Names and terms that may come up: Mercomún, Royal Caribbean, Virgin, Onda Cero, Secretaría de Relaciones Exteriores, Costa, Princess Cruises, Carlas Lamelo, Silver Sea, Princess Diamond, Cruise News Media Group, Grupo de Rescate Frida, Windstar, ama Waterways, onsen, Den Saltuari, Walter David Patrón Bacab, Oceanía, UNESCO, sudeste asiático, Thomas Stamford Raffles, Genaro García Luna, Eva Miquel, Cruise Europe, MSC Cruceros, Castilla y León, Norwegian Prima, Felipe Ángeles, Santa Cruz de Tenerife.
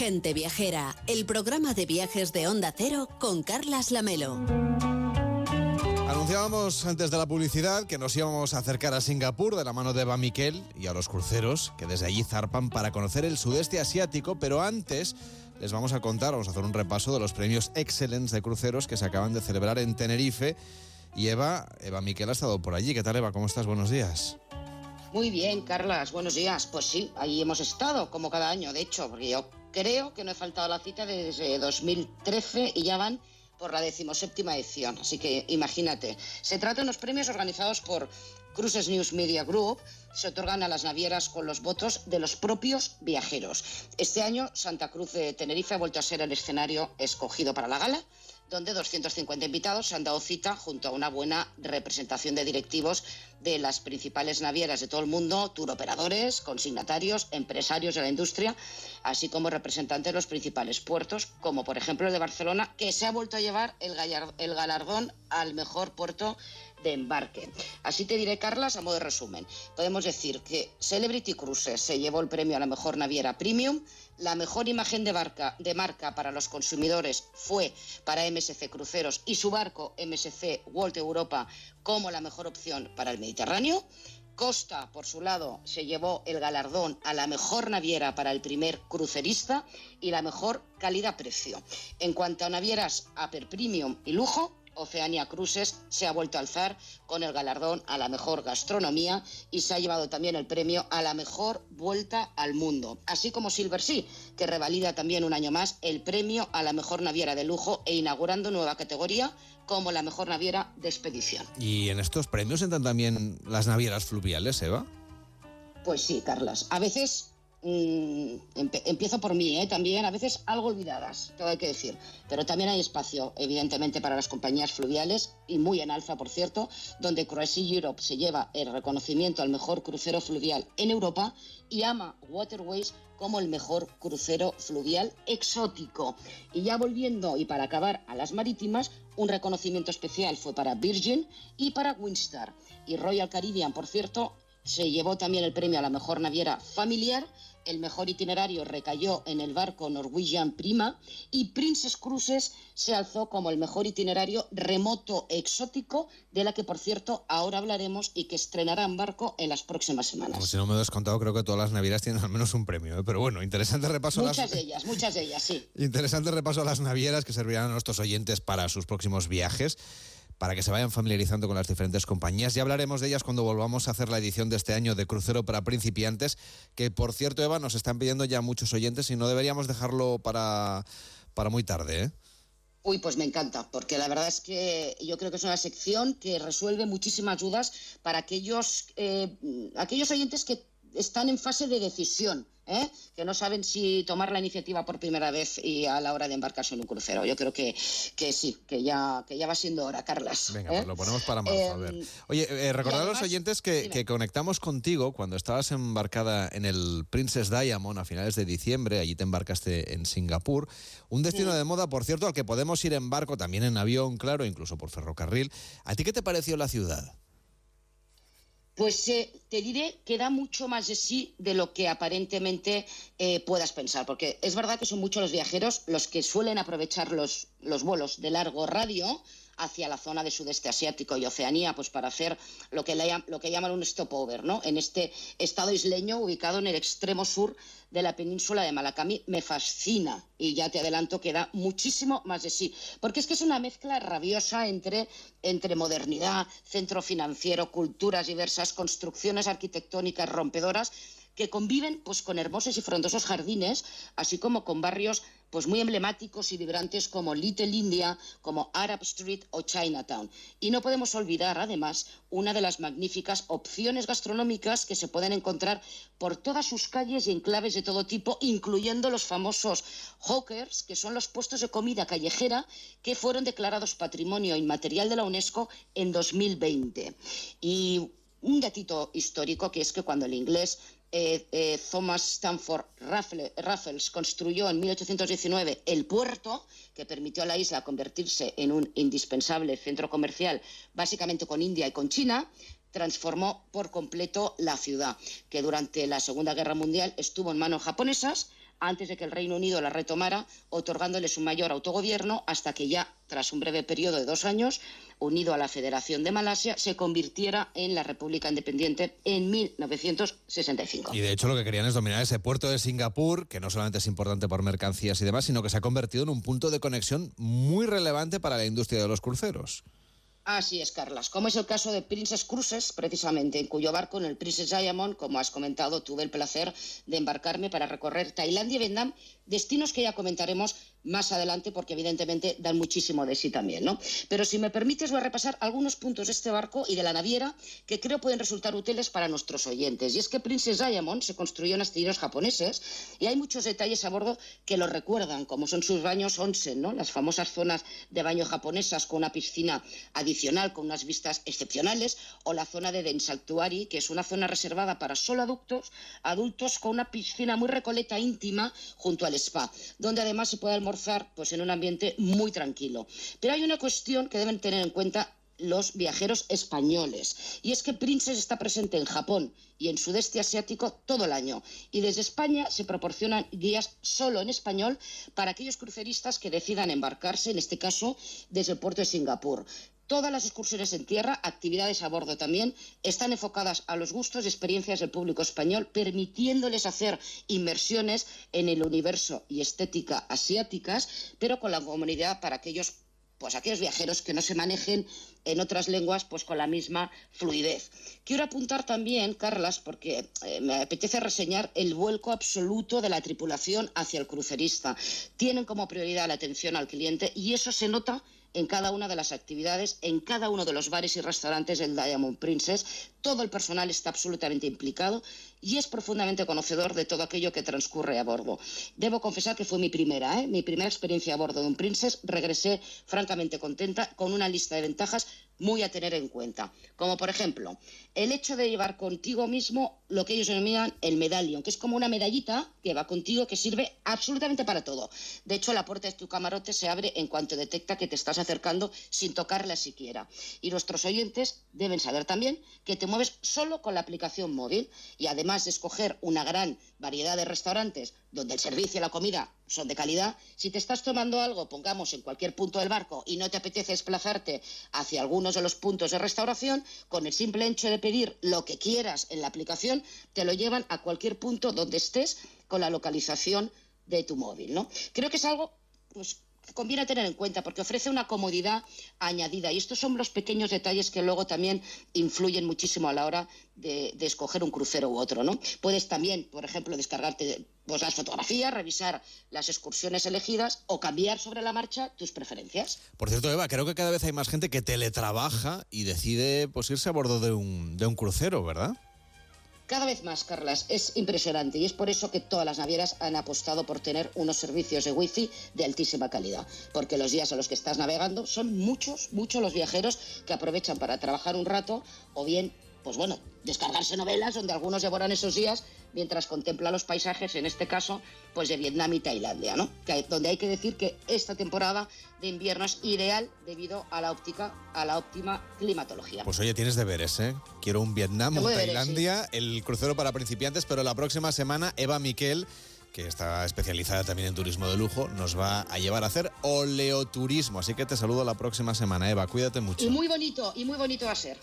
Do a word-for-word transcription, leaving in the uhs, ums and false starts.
Gente Viajera, el programa de viajes de Onda Cero con Carlas Lamelo. Anunciábamos antes de la publicidad que nos íbamos a acercar a Singapur de la mano de Eva Miquel y a los cruceros que desde allí zarpan para conocer el sudeste asiático, pero antes les vamos a contar, vamos a hacer un repaso de los premios Excellence de cruceros que se acaban de celebrar en Tenerife. Y Eva, Eva Miquel ha estado por allí. ¿Qué tal, Eva? ¿Cómo estás? Buenos días. Muy bien, Carlas. Buenos días. Pues sí, ahí hemos estado, como cada año, de hecho, porque yo creo que no he faltado a la cita desde dos mil trece y ya van por la decimoséptima edición. Así que imagínate. Se trata de unos premios organizados por Cruise News Media Group. Se otorgan a las navieras con los votos de los propios viajeros. Este año, Santa Cruz de Tenerife ha vuelto a ser el escenario escogido para la gala, donde doscientos cincuenta invitados se han dado cita junto a una buena representación de directivos de las principales navieras de todo el mundo, turoperadores, consignatarios, empresarios de la industria, así como representantes de los principales puertos, como por ejemplo el de Barcelona, que se ha vuelto a llevar el, gallar, el galardón al mejor puerto de embarque. Así te diré, Carlas, a modo de resumen, podemos decir que Celebrity Cruises se llevó el premio a la mejor naviera premium, la mejor imagen de, barca, de marca para los consumidores fue para M S C Cruceros y su barco M S C World Europa como la mejor opción para el Mediterráneo. Costa, por su lado, se llevó el galardón a la mejor naviera para el primer crucerista y la mejor calidad-precio. En cuanto a navieras upper premium y lujo, Oceania Cruises se ha vuelto a alzar con el galardón a la mejor gastronomía y se ha llevado también el premio a la mejor vuelta al mundo, así como Silver Sea, que revalida también un año más el premio a la mejor naviera de lujo e inaugurando nueva categoría como la mejor naviera de expedición. ¿Y en estos premios entran también las navieras fluviales, Eva? Pues sí, Carlas. A veces... empiezo por mí, ¿eh? También a veces algo olvidadas, todo hay que decir, pero también hay espacio evidentemente para las compañías fluviales y muy en alza, por cierto, donde Cruise Europe se lleva el reconocimiento al mejor crucero fluvial en Europa y ama Waterways como el mejor crucero fluvial exótico. Y ya volviendo y para acabar a las marítimas, un reconocimiento especial fue para Virgin y para Windstar, y Royal Caribbean, por cierto, se llevó también el premio a la mejor naviera familiar. El mejor itinerario recayó en el barco Norwegian Prima y Princess Cruises se alzó como el mejor itinerario remoto exótico, de la que, por cierto, ahora hablaremos y que estrenará en barco en las próximas semanas. Como si no me he descontado, creo que todas las navieras tienen al menos un premio, ¿eh? Pero bueno, interesante repaso. Muchas a las... de ellas, muchas de ellas, sí. Interesante repaso a las navieras que servirán a nuestros oyentes para sus próximos viajes, para que se vayan familiarizando con las diferentes compañías. Ya hablaremos de ellas cuando volvamos a hacer la edición de este año de Crucero para Principiantes, que, por cierto, Eva, nos están pidiendo ya muchos oyentes y no deberíamos dejarlo para, para muy tarde, ¿eh? Uy, pues me encanta, porque la verdad es que yo creo que es una sección que resuelve muchísimas dudas para aquellos, eh, aquellos oyentes que están en fase de decisión, ¿eh? Que no saben si tomar la iniciativa por primera vez y a la hora de embarcarse en un crucero. Yo creo que, que sí, que ya, que ya va siendo hora, Carlas. Venga, ¿eh? Pues lo ponemos para marzo, eh, a ver. Oye, eh, recordad a los oyentes que, que conectamos contigo cuando estabas embarcada en el Princess Diamond a finales de diciembre. Allí te embarcaste en Singapur. Un destino sí. de moda, por cierto, al que podemos ir en barco, también en avión, claro, incluso por ferrocarril. ¿A ti qué te pareció la ciudad? Pues eh, te diré que da mucho más de sí de lo que aparentemente eh, puedas pensar, porque es verdad que son muchos los viajeros los que suelen aprovechar los, los vuelos de largo radio hacia la zona de sudeste asiático y Oceanía, pues para hacer lo que, le, lo que llaman un stopover, ¿no? En este estado isleño ubicado en el extremo sur de la península de Malaca. A mí me fascina, y ya te adelanto que da muchísimo más de sí, porque es que es una mezcla rabiosa entre, entre modernidad, centro financiero, culturas diversas, construcciones arquitectónicas rompedoras, que conviven pues con hermosos y frondosos jardines, así como con barrios pues muy emblemáticos y vibrantes como Little India, como Arab Street o Chinatown. Y no podemos olvidar, además, una de las magníficas opciones gastronómicas que se pueden encontrar por todas sus calles y enclaves de todo tipo, incluyendo los famosos hawkers, que son los puestos de comida callejera que fueron declarados Patrimonio Inmaterial de la UNESCO en dos mil veinte. Y un datito histórico, que es que cuando el inglés Eh, eh, Thomas Stamford Raffles construyó en mil ochocientos diecinueve el puerto que permitió a la isla convertirse en un indispensable centro comercial, básicamente con India y con China, transformó por completo la ciudad, que durante la Segunda Guerra Mundial estuvo en manos japonesas, antes de que el Reino Unido la retomara, otorgándoles un mayor autogobierno hasta que ya, tras un breve periodo de dos años, unido a la Federación de Malasia, se convirtiera en la República Independiente en mil novecientos sesenta y cinco. Y de hecho lo que querían es dominar ese puerto de Singapur, que no solamente es importante por mercancías y demás, sino que se ha convertido en un punto de conexión muy relevante para la industria de los cruceros. Así es, Carlas, como es el caso de Princess Cruises, precisamente, en cuyo barco, en el Princess Diamond, como has comentado, tuve el placer de embarcarme para recorrer Tailandia y Vietnam, destinos que ya comentaremos más adelante porque evidentemente dan muchísimo de sí también, ¿no? Pero si me permites voy a repasar algunos puntos de este barco y de la naviera que creo pueden resultar útiles para nuestros oyentes. Y es que Princess Diamond se construyó en astilleros japoneses y hay muchos detalles a bordo que lo recuerdan, como son sus baños onsen, ¿no? Las famosas zonas de baño japonesas con una piscina adicional, con unas vistas excepcionales, o la zona de Den Saltuari, que es una zona reservada para solo adultos, adultos con una piscina muy recoleta íntima junto al spa, donde además se puede almorzar pues, en un ambiente muy tranquilo. Pero hay una cuestión que deben tener en cuenta los viajeros españoles, y es que Princess está presente en Japón y en sudeste asiático todo el año, y desde España se proporcionan guías solo en español para aquellos cruceristas que decidan embarcarse, en este caso desde el puerto de Singapur. Todas las excursiones en tierra, actividades a bordo también, están enfocadas a los gustos y experiencias del público español, permitiéndoles hacer inmersiones en el universo y estética asiáticas, pero con la comunidad para aquellos, pues, aquellos viajeros que no se manejen en otras lenguas pues con la misma fluidez. Quiero apuntar también, Carlas, porque eh, me apetece reseñar el vuelco absoluto de la tripulación hacia el crucerista. Tienen como prioridad la atención al cliente y eso se nota en cada una de las actividades, en cada uno de los bares y restaurantes del Diamond Princess. Todo el personal está absolutamente implicado y es profundamente conocedor de todo aquello que transcurre a bordo. Debo confesar que fue mi primera, ¿eh? mi primera experiencia a bordo de un Princess. Regresé francamente contenta con una lista de ventajas muy a tener en cuenta, como por ejemplo el hecho de llevar contigo mismo lo que ellos denominan el medallion, que es como una medallita que va contigo, que sirve absolutamente para todo. De hecho, la puerta de tu camarote se abre en cuanto detecta que te estás acercando sin tocarla siquiera. Y nuestros oyentes deben saber también que te mueves solo con la aplicación móvil, y además de escoger una gran variedad de restaurantes donde el servicio y la comida son de calidad, si te estás tomando algo, pongamos, en cualquier punto del barco y no te apetece desplazarte hacia algunos de los puntos de restauración, con el simple hecho de pedir lo que quieras en la aplicación, te lo llevan a cualquier punto donde estés con la localización de tu móvil, ¿no? Creo que es algo, pues, conviene tener en cuenta porque ofrece una comodidad añadida, y estos son los pequeños detalles que luego también influyen muchísimo a la hora de, de escoger un crucero u otro, ¿no? Puedes también, por ejemplo, descargarte pues, las fotografías, revisar las excursiones elegidas o cambiar sobre la marcha tus preferencias. Por cierto, Eva, creo que cada vez hay más gente que teletrabaja y decide pues, irse a bordo de un, de un crucero, ¿verdad? Cada vez más, Carlas, es impresionante, y es por eso que todas las navieras han apostado por tener unos servicios de wifi de altísima calidad, porque los días a los que estás navegando son muchos, muchos los viajeros que aprovechan para trabajar un rato o bien, pues bueno, descargarse novelas donde algunos devoran esos días mientras contemplan los paisajes, en este caso, pues de Vietnam y Tailandia, ¿no? Que hay, donde hay que decir que esta temporada de invierno es ideal debido a la óptica, a la óptima climatología. Pues oye, tienes deberes, ¿eh? Quiero un Vietnam, un Tailandia, deberes, sí. El crucero para principiantes, pero la próxima semana Eva Miquel, que está especializada también en turismo de lujo, nos va a llevar a hacer oleoturismo. Así que te saludo la próxima semana, Eva. Cuídate mucho. Y muy bonito, y muy bonito va a ser.